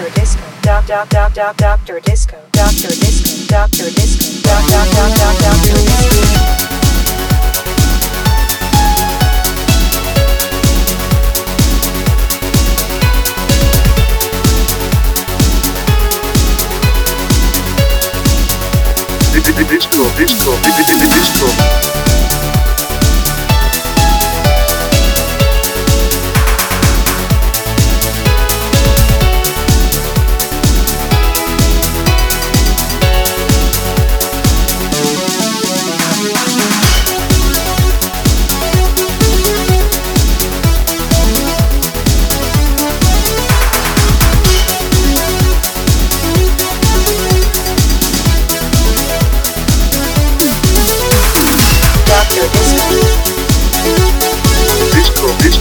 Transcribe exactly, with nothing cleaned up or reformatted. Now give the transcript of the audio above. Doctor-Disco, doc doc doc doc Doctor-Disco, Doctor-Disco, Doctor-Disco, doc doc doc doc Doctor-Disco. Disco, disco, disco.